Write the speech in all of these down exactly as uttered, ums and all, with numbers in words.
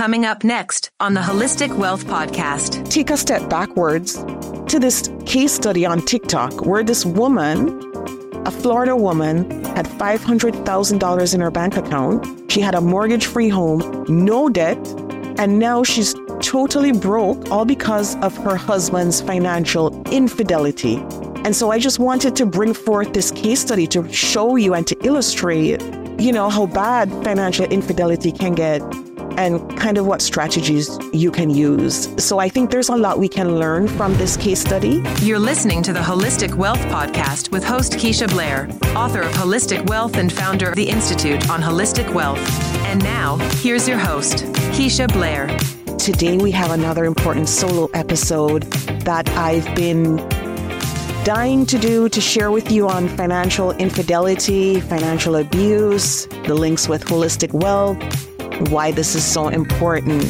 coming up next on the Holistic Wealth Podcast. Take a step backwards to this case study on TikTok where this woman, a Florida woman, had five hundred thousand dollars in her bank account. She had a mortgage-free home, no debt, and now she's totally broke, all because of her husband's financial infidelity. And so I just wanted to bring forth this case study to show you and to illustrate, you know, how bad financial infidelity can get and kind of what strategies you can use. So I think there's a lot we can learn from this case study. You're listening to the Holistic Wealth Podcast with host Keisha Blair, author of Holistic Wealth and founder of the Institute on Holistic Wealth. And now, here's your host, Keisha Blair. Today we have another important solo episode that I've been dying to do, to share with you on financial infidelity, financial abuse, the links with holistic wealth, why this is so important.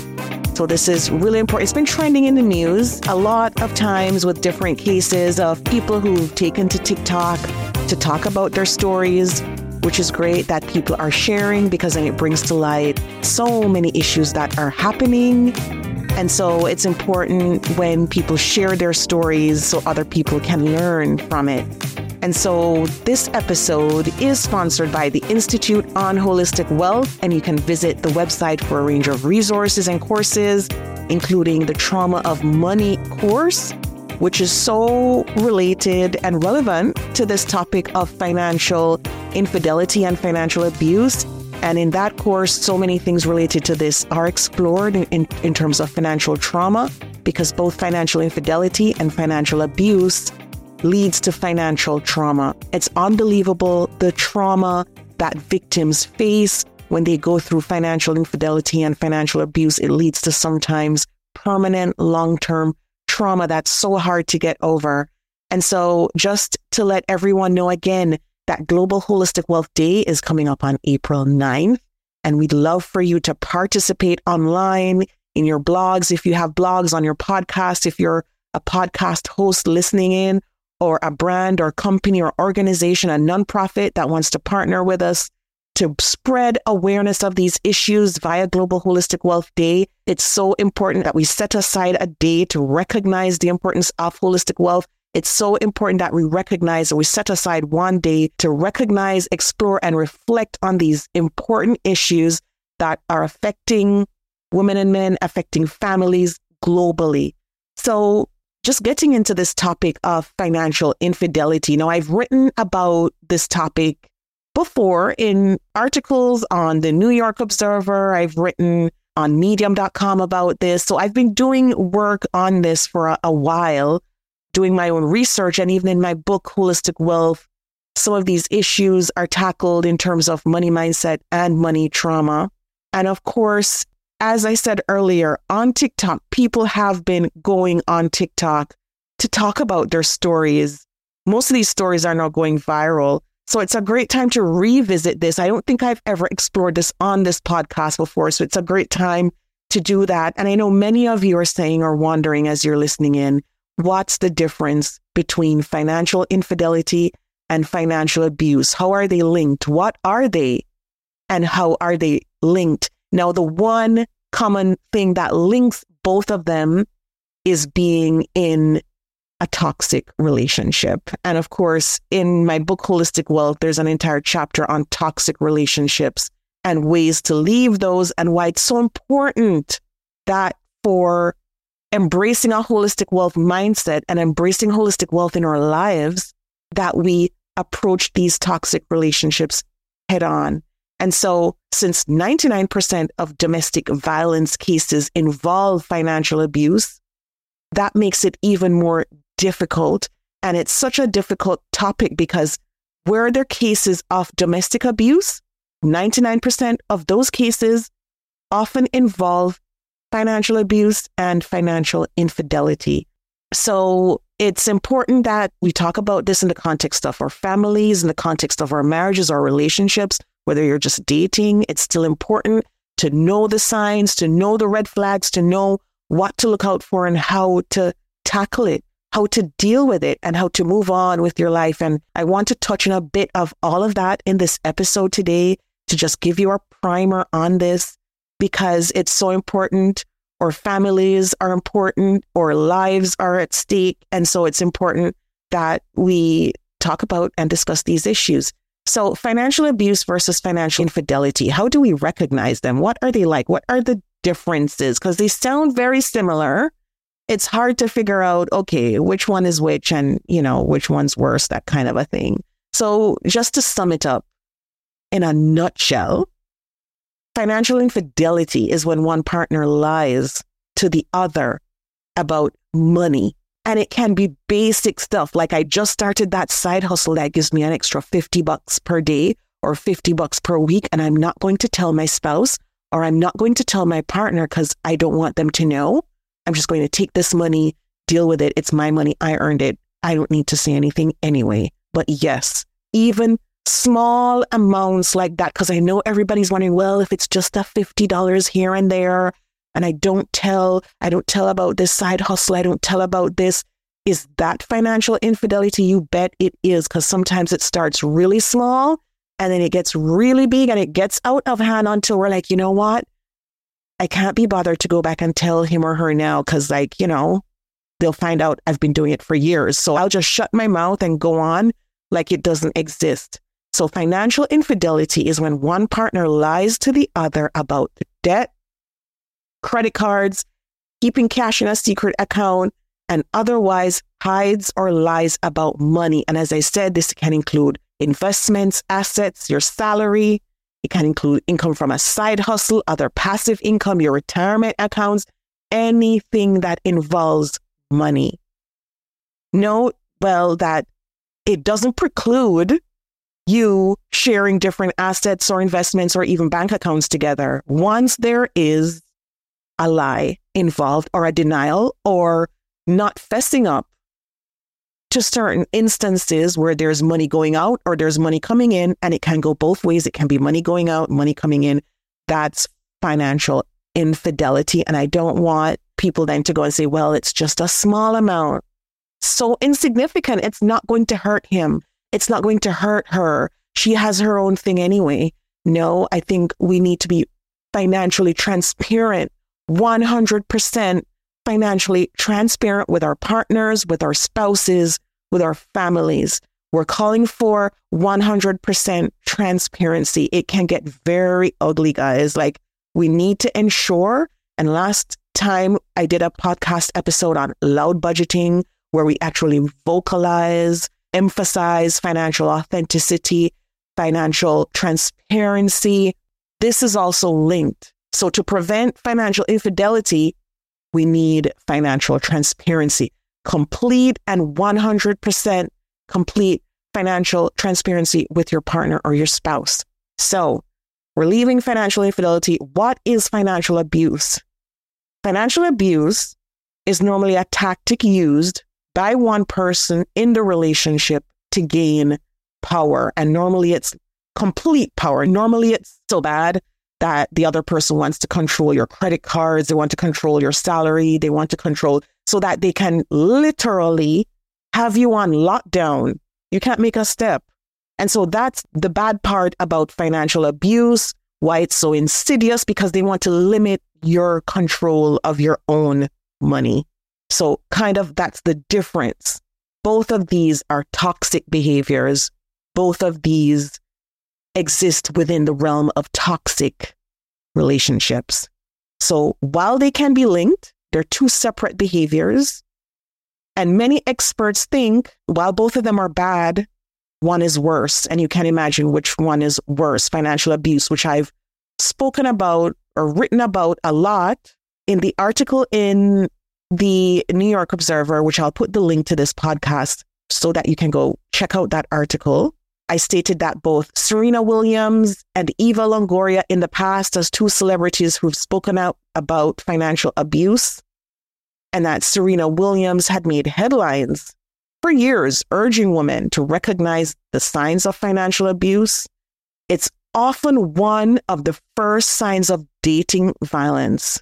So this is really important. It's been trending in the news a lot of times with different cases of people who've taken to TikTok to talk about their stories, which is great that people are sharing, because then it brings to light so many issues that are happening. And so it's important when people share their stories so other people can learn from it. And so this episode is sponsored by the Institute on Holistic Wealth, and you can visit the website for a range of resources and courses, including the Trauma of Money course, which is so related and relevant to this topic of financial infidelity and financial abuse. And in that course, so many things related to this are explored in, in terms of financial trauma, because both financial infidelity and financial abuse leads to financial trauma. It's unbelievable the trauma that victims face when they go through financial infidelity and financial abuse. It leads to sometimes permanent long-term trauma that's so hard to get over. And so just to let everyone know again, that Global Holistic Wealth Day is coming up on April ninth, and we'd love for you to participate online in your blogs, if you have blogs, on your podcast, if you're a podcast host listening in, or a brand or company or organization, a nonprofit that wants to partner with us to spread awareness of these issues via Global Holistic Wealth Day. It's so important that we set aside a day to recognize the importance of holistic wealth. It's so important that we recognize and we set aside one day to recognize, explore, and reflect on these important issues that are affecting women and men, affecting families globally. So just getting into this topic of financial infidelity. Now, I've written about this topic before in articles on the New York Observer. I've written on medium dot com about this. So I've been doing work on this for a, a while, doing my own research, and even in my book, Holistic Wealth, some of these issues are tackled in terms of money mindset and money trauma. And of course, as I said earlier, on TikTok, people have been going on TikTok to talk about their stories. Most of these stories are now going viral. So it's a great time to revisit this. I don't think I've ever explored this on this podcast before. So it's a great time to do that. And I know many of you are saying or wondering as you're listening in, what's the difference between financial infidelity and financial abuse? How are they linked? What are they? And how are they linked? Now, the one common thing that links both of them is being in a toxic relationship. And of course, in my book, Holistic Wealth, there's an entire chapter on toxic relationships and ways to leave those, and why it's so important that for embracing our holistic wealth mindset and embracing holistic wealth in our lives, that we approach these toxic relationships head on. And so, since ninety-nine percent of domestic violence cases involve financial abuse, that makes it even more difficult. And it's such a difficult topic, because where there are cases of domestic abuse, ninety-nine percent of those cases often involve financial abuse and financial infidelity. So it's important that we talk about this in the context of our families, in the context of our marriages, our relationships, whether you're just dating. It's still important to know the signs, to know the red flags, to know what to look out for and how to tackle it, how to deal with it, and how to move on with your life. And I want to touch on a bit of all of that in this episode today, to just give you a primer on this. because it's so important, or families are important, or lives are at stake. And so it's important that we talk about and discuss these issues. So financial abuse versus financial infidelity, how do we recognize them? What are they like? What are the differences? Because they sound very similar. It's hard to figure out, okay, which one is which and, you know, which one's worse, that kind of a thing. So just to sum it up in a nutshell, financial infidelity is when one partner lies to the other about money. And it can be basic stuff. Like, I just started that side hustle that gives me an extra fifty bucks per day or fifty bucks per week. And I'm not going to tell my spouse, or I'm not going to tell my partner, because I don't want them to know. I'm just going to take this money, deal with it. It's my money. I earned it. I don't need to say anything anyway. But yes, even small amounts like that, because I know everybody's wondering, well, if it's just a fifty dollars here and there, and I don't tell, I don't tell about this side hustle, I don't tell about this. Is that financial infidelity? You bet it is, because sometimes it starts really small and then it gets really big and it gets out of hand until we're like, you know what? I can't be bothered to go back and tell him or her now, because, like, you know, they'll find out I've been doing it for years. So I'll just shut my mouth and go on like it doesn't exist. So financial infidelity is when one partner lies to the other about the debt, credit cards, keeping cash in a secret account, and otherwise hides or lies about money. And as I said, this can include investments, assets, your salary. It can include income from a side hustle, other passive income, your retirement accounts, anything that involves money. Note well that it doesn't preclude you sharing different assets or investments or even bank accounts together. Once there is a lie involved, or a denial, or not fessing up to certain instances where there's money going out or there's money coming in, and it can go both ways. It can be money going out, money coming in. That's financial infidelity. And I don't want people then to go and say, well, it's just a small amount, so insignificant, it's not going to hurt him, it's not going to hurt her, she has her own thing anyway. No, I think we need to be financially transparent, one hundred percent financially transparent with our partners, with our spouses, with our families. We're calling for one hundred percent transparency. It can get very ugly, guys. Like, we need to ensure. And last time I did a podcast episode on loud budgeting, where we actually vocalize, emphasize financial authenticity, financial transparency. This is also linked. So to prevent financial infidelity, we need financial transparency, complete and one hundred percent complete financial transparency with your partner or your spouse. So we're leaving financial infidelity. What is financial abuse? Financial abuse is normally a tactic used by one person in the relationship to gain power. And normally it's complete power. Normally it's so bad that the other person wants to control your credit cards, they want to control your salary, they want to control, so that they can literally have you on lockdown. You can't make a step. And so that's the bad part about financial abuse, why it's so insidious, because they want to limit your control of your own money. So kind of that's the difference. Both of these are toxic behaviors. Both of these exist within the realm of toxic relationships. So while they can be linked, they're two separate behaviors. And many experts think while both of them are bad, one is worse. And you can imagine which one is worse. Financial abuse, which I've spoken about or written about a lot in the article in the New York Observer, which I'll put the link to this podcast so that you can go check out that article. I stated that both Serena Williams and Eva Longoria in the past as two celebrities who've spoken out about financial abuse, and that Serena Williams had made headlines for years urging women to recognize the signs of financial abuse. It's often one of the first signs of dating violence.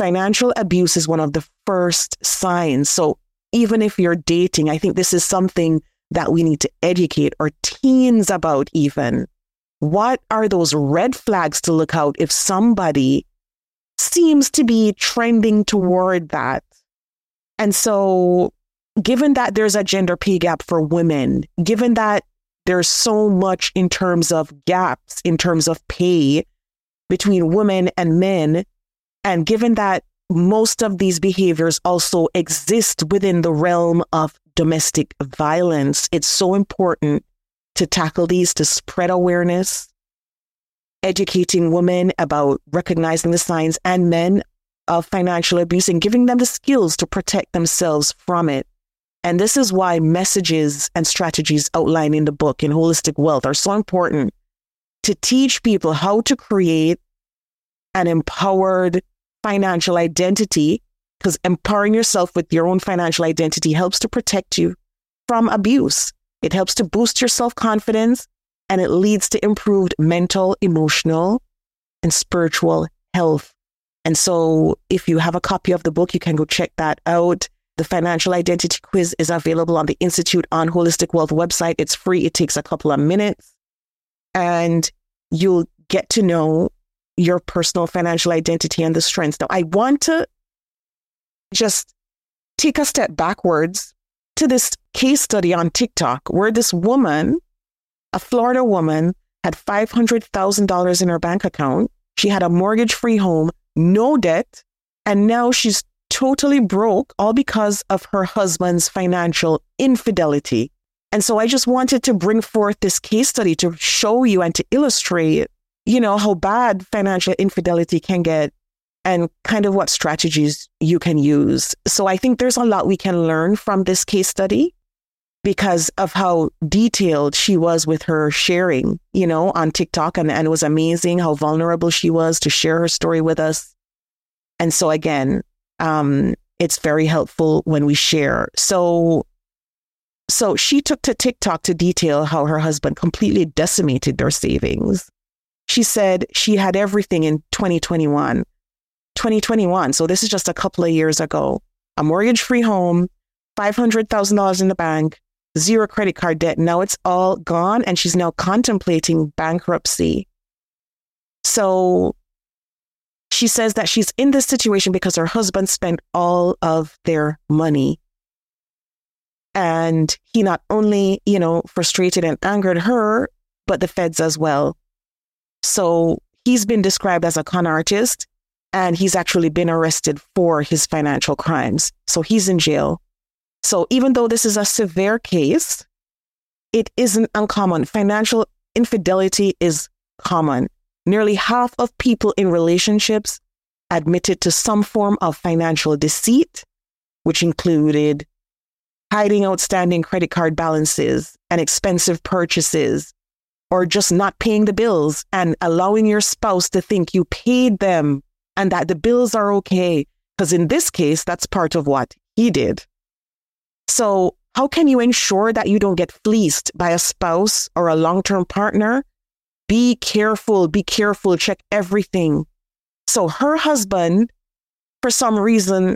Financial abuse is one of the first signs. So even if you're dating, I think this is something that we need to educate our teens about even. What are those red flags to look out if somebody seems to be trending toward that? And so, given that there's a gender pay gap for women, given that there's so much in terms of gaps, in terms of pay between women and men, and given that most of these behaviors also exist within the realm of domestic violence, it's so important to tackle these, to spread awareness, educating women about recognizing the signs and men of financial abuse and giving them the skills to protect themselves from it. And this is why messages and strategies outlined in the book in Holistic Wealth are so important to teach people how to create an empowered financial identity, because empowering yourself with your own financial identity helps to protect you from abuse. It helps to boost your self-confidence, and it leads to improved mental, emotional, and spiritual health. And so if you have a copy of the book, you can go check that out. The financial identity quiz is available on the Institute on Holistic Wealth website. It's free. It takes a couple of minutes, and you'll get to know your personal financial identity and the strengths. Now, I want to just take a step backwards to this case study on TikTok where this woman, a Florida woman, had five hundred thousand dollars in her bank account. She had a mortgage-free home, no debt, and now she's totally broke, all because of her husband's financial infidelity. And so I just wanted to bring forth this case study to show you and to illustrate, you know, how bad financial infidelity can get and kind of what strategies you can use. So I think there's a lot we can learn from this case study because of how detailed she was with her sharing, you know, on TikTok. And, and it was amazing how vulnerable she was to share her story with us. And so again, um, it's very helpful when we share. So, so she took to TikTok to detail how her husband completely decimated their savings. She said she had everything in twenty twenty-one, twenty twenty-one. So this is just a couple of years ago. A mortgage-free home, five hundred thousand dollars in the bank, zero credit card debt. Now it's all gone, and she's now contemplating bankruptcy. So she says that she's in this situation because her husband spent all of their money. And he not only, you know, frustrated and angered her, but the feds as well. So he's been described as a con artist, and he's actually been arrested for his financial crimes. So he's in jail. So even though this is a severe case, it isn't uncommon. Financial infidelity is common. Nearly half of people in relationships admitted to some form of financial deceit, which included hiding outstanding credit card balances and expensive purchases, or just not paying the bills and allowing your spouse to think you paid them and that the bills are okay. Because in this case, that's part of what he did. So how can you ensure that you don't get fleeced by a spouse or a long-term partner? Be careful, be careful, check everything. So her husband, for some reason,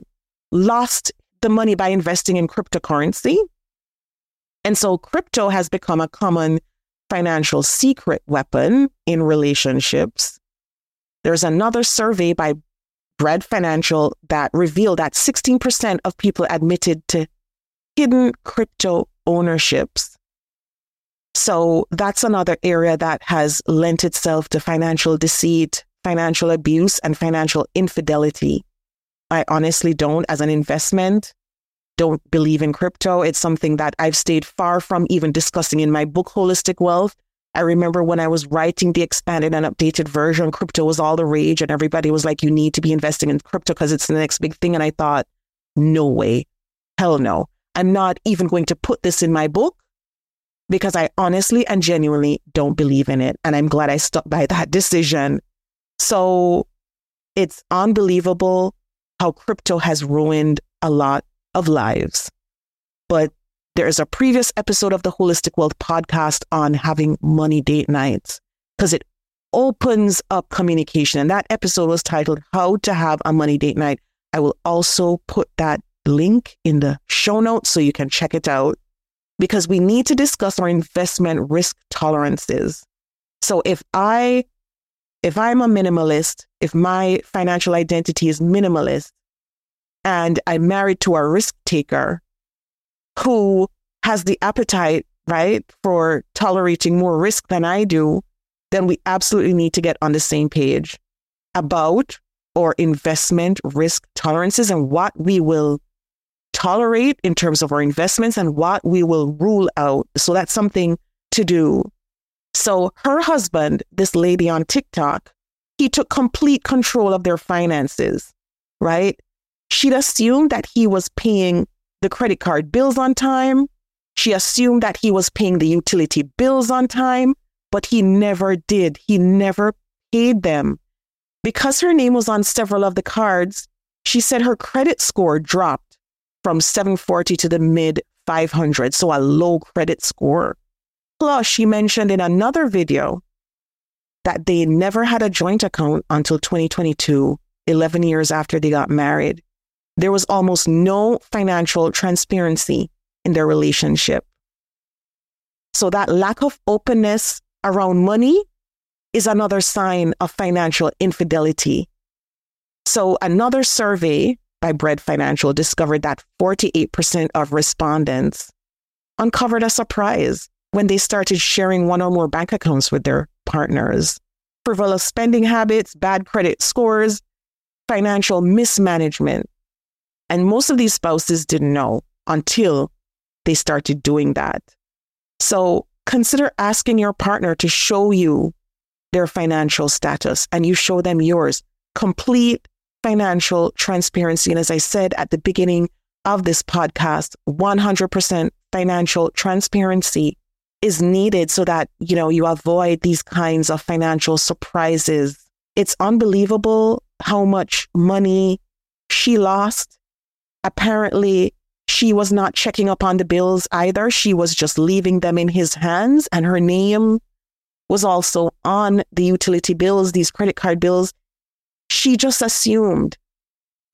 lost the money by investing in cryptocurrency. And so crypto has become a common financial secret weapon in relationships. There's another survey by Bread Financial that revealed that sixteen percent of people admitted to hidden crypto ownerships. So that's another area that has lent itself to financial deceit, financial abuse, and financial infidelity. I honestly don't, as an investment, don't believe in crypto. It's something that I've stayed far from even discussing in my book, Holistic Wealth. I remember when I was writing the expanded and updated version, crypto was all the rage and everybody was like, you need to be investing in crypto because it's the next big thing. And I thought, no way. Hell no. I'm not even going to put this in my book because I honestly and genuinely don't believe in it. And I'm glad I stuck by that decision. So it's unbelievable how crypto has ruined a lot of lives. But there is a previous episode of the Holistic Wealth podcast on having money date nights because it opens up communication. And that episode was titled How to Have a Money Date Night. I will also put that link in the show notes so you can check it out because we need to discuss our investment risk tolerances. So if I, if I'm a minimalist, if my financial identity is minimalist, and I'm married to a risk taker who has the appetite, right, for tolerating more risk than I do, then we absolutely need to get on the same page about our investment risk tolerances and what we will tolerate in terms of our investments and what we will rule out. So that's something to do. So her husband, this lady on TikTok, he took complete control of their finances, right? She'd assumed that he was paying the credit card bills on time. She assumed that he was paying the utility bills on time, but he never did. He never paid them. Because her name was on several of the cards, she said her credit score dropped from seven forty to the mid five hundred, so a low credit score. Plus, she mentioned in another video that they never had a joint account until twenty twenty-two, eleven years after they got married. There was almost no financial transparency in their relationship. So that lack of openness around money is another sign of financial infidelity. So another survey by Bread Financial discovered that forty-eight percent of respondents uncovered a surprise when they started sharing one or more bank accounts with their partners. Frivolous spending habits, bad credit scores, financial mismanagement. And most of these spouses didn't know until they started doing that. So consider asking your partner to show you their financial status and you show them yours. Complete financial transparency. And as I said at the beginning of this podcast, one hundred percent financial transparency is needed so that, you know, you avoid these kinds of financial surprises. It's unbelievable how much money she lost. Apparently, she was not checking up on the bills either. She was just leaving them in his hands. And her name was also on the utility bills, these credit card bills. She just assumed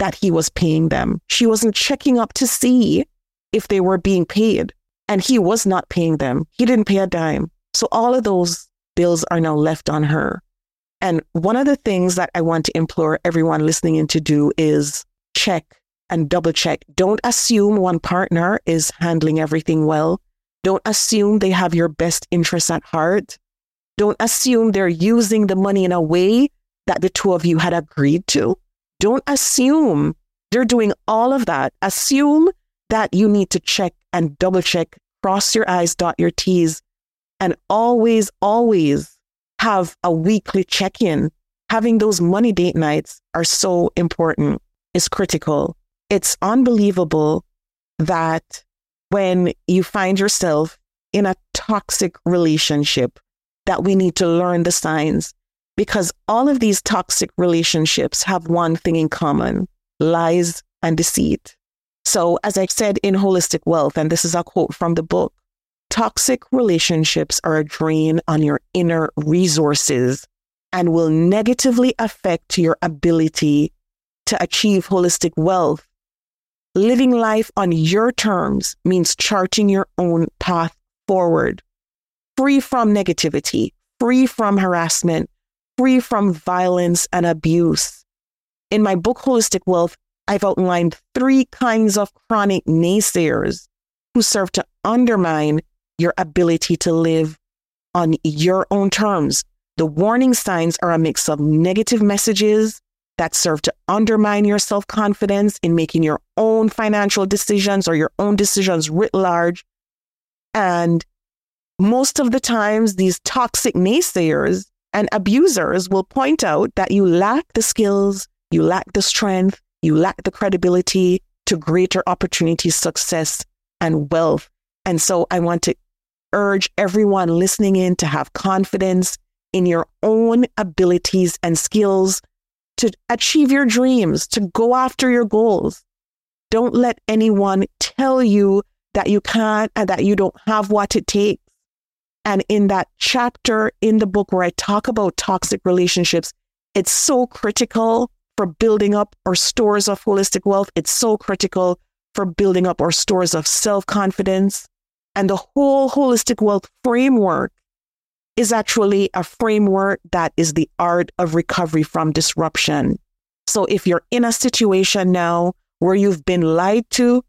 that he was paying them. She wasn't checking up to see if they were being paid. And he was not paying them. He didn't pay a dime. So all of those bills are now left on her. And one of the things that I want to implore everyone listening in to do is check and double check. Don't assume one partner is handling everything well. Don't assume they have your best interests at heart. Don't assume they're using the money in a way that the two of you had agreed to. Don't assume they're doing all of that. Assume that you need to check and double check, cross your I's, dot your T's, and always, always have a weekly check-in. Having those money date nights are so important. It's critical. It's unbelievable that when you find yourself in a toxic relationship, that we need to learn the signs, because all of these toxic relationships have one thing in common: lies and deceit. So as I said in Holistic Wealth, and this is a quote from the book, toxic relationships are a drain on your inner resources and will negatively affect your ability to achieve holistic wealth. Living life on your terms means charting your own path forward, free from negativity, free from harassment, free from violence and abuse. In my book, Holistic Wealth, I've outlined three kinds of chronic naysayers who serve to undermine your ability to live on your own terms. The warning signs are a mix of negative messages that serve to undermine your self-confidence in making your own financial decisions or your own decisions writ large. And most of the times, these toxic naysayers and abusers will point out that you lack the skills, you lack the strength, you lack the credibility to greater opportunity, success, and wealth. And so I want to urge everyone listening in to have confidence in your own abilities and skills to achieve your dreams, to go after your goals. Don't let anyone tell you that you can't and that you don't have what it takes. And in that chapter in the book where I talk about toxic relationships, it's so critical for building up our stores of holistic wealth. It's so critical for building up our stores of self-confidence. And the whole holistic wealth framework is actually a framework that is the art of recovery from disruption. So if you're in a situation now where you've been lied to,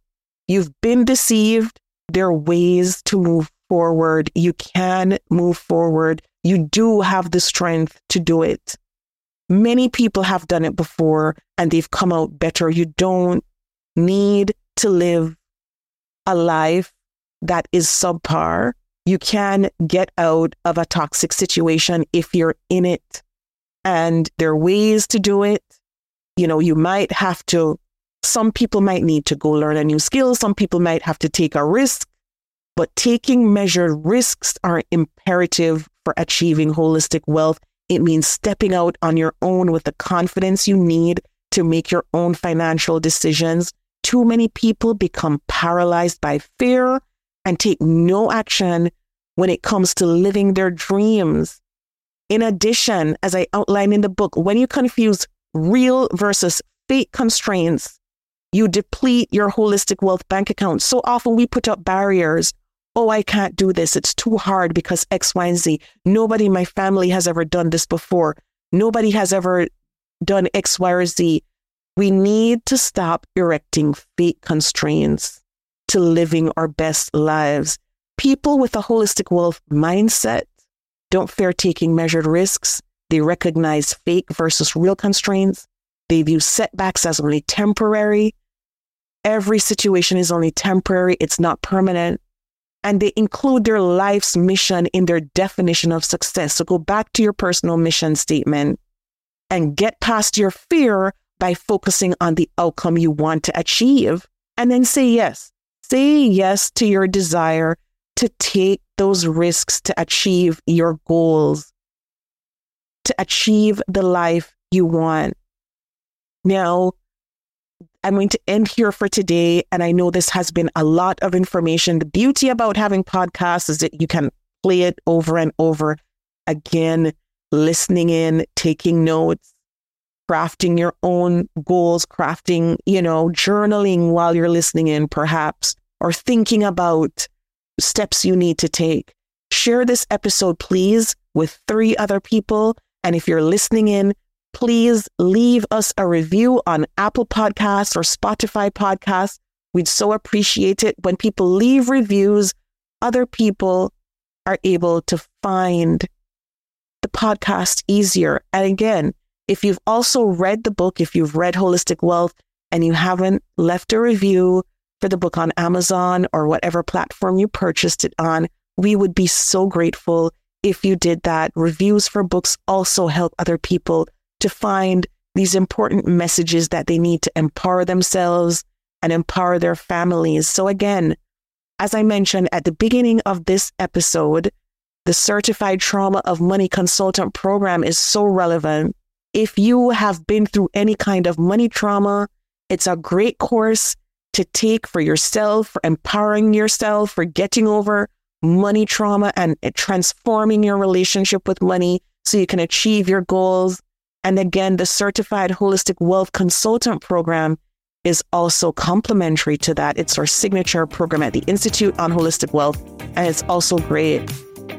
you've been deceived, there are ways to move forward. You can move forward. You do have the strength to do it. Many people have done it before and they've come out better. You don't need to live a life that is subpar. You can get out of a toxic situation if you're in it. And there are ways to do it. You know, you might have to, some people might need to go learn a new skill. Some people might have to take a risk. But taking measured risks are imperative for achieving holistic wealth. It means stepping out on your own with the confidence you need to make your own financial decisions. Too many people become paralyzed by fear and take no action when it comes to living their dreams. In addition, as I outline in the book, when you confuse real versus fake constraints, you deplete your holistic wealth bank account. So often we put up barriers. Oh, I can't do this. It's too hard because X, Y, and Z. Nobody in my family has ever done this before. Nobody has ever done X, Y, or Z. We need to stop erecting fake constraints to living our best lives. People with a holistic wealth mindset don't fear taking measured risks. They recognize fake versus real constraints. They view setbacks as only temporary. Every situation is only temporary. It's not permanent. And they include their life's mission in their definition of success. So go back to your personal mission statement and get past your fear by focusing on the outcome you want to achieve. And then say yes. Say yes to your desire to take those risks to achieve your goals, to achieve the life you want. Now, I'm going to end here for today. And I know this has been a lot of information. The beauty about having podcasts is that you can play it over and over again, listening in, taking notes, crafting your own goals, crafting, you know, journaling while you're listening in, perhaps, or thinking about steps you need to take. Share this episode, please, with three other people. And if you're listening in, please leave us a review on Apple Podcasts or Spotify Podcasts. We'd so appreciate it. When people leave reviews, other people are able to find the podcast easier. And again, if you've also read the book, if you've read Holistic Wealth and you haven't left a review for the book on Amazon or whatever platform you purchased it on, we would be so grateful if you did that. Reviews for books also help other people to find these important messages that they need to empower themselves and empower their families. So again, as I mentioned at the beginning of this episode, the Certified Trauma of Money Consultant Program is so relevant. If you have been through any kind of money trauma, it's a great course to take for yourself, for empowering yourself, for getting over money trauma and transforming your relationship with money so you can achieve your goals. And again, the Certified Holistic Wealth Consultant Program is also complementary to that. It's our signature program at the Institute on Holistic Wealth. And it's also great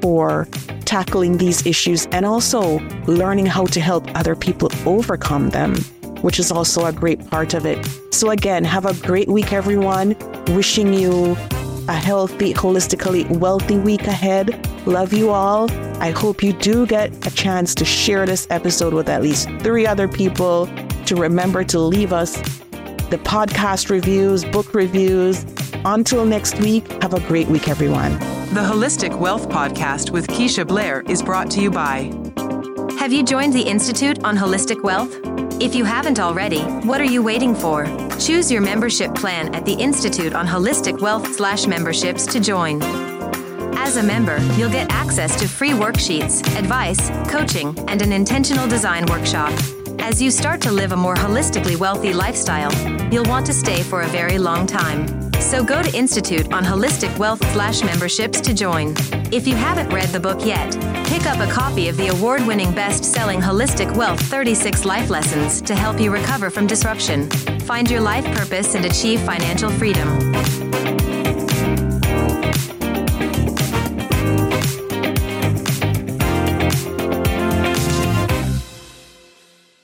for tackling these issues and also learning how to help other people overcome them, which is also a great part of it. So again, have a great week, everyone. Wishing you a healthy, holistically wealthy week ahead. Love you all. I hope you do get a chance to share this episode with at least three other people, to remember to leave us the podcast reviews, book reviews. Until next week, have a great week, everyone. The Holistic Wealth Podcast with Keisha Blair is brought to you by... Have you joined the Institute on Holistic Wealth? If you haven't already, what are you waiting for? Choose your membership plan at the Institute on Holistic Wealth slash memberships to join. As a member, you'll get access to free worksheets, advice, coaching, and an intentional design workshop. As you start to live a more holistically wealthy lifestyle, you'll want to stay for a very long time. So go to Institute on Holistic Wealth slash memberships to join. If you haven't read the book yet, pick up a copy of the award-winning best-selling Holistic Wealth thirty-six Life Lessons to help you recover from disruption, find your life purpose, and achieve financial freedom.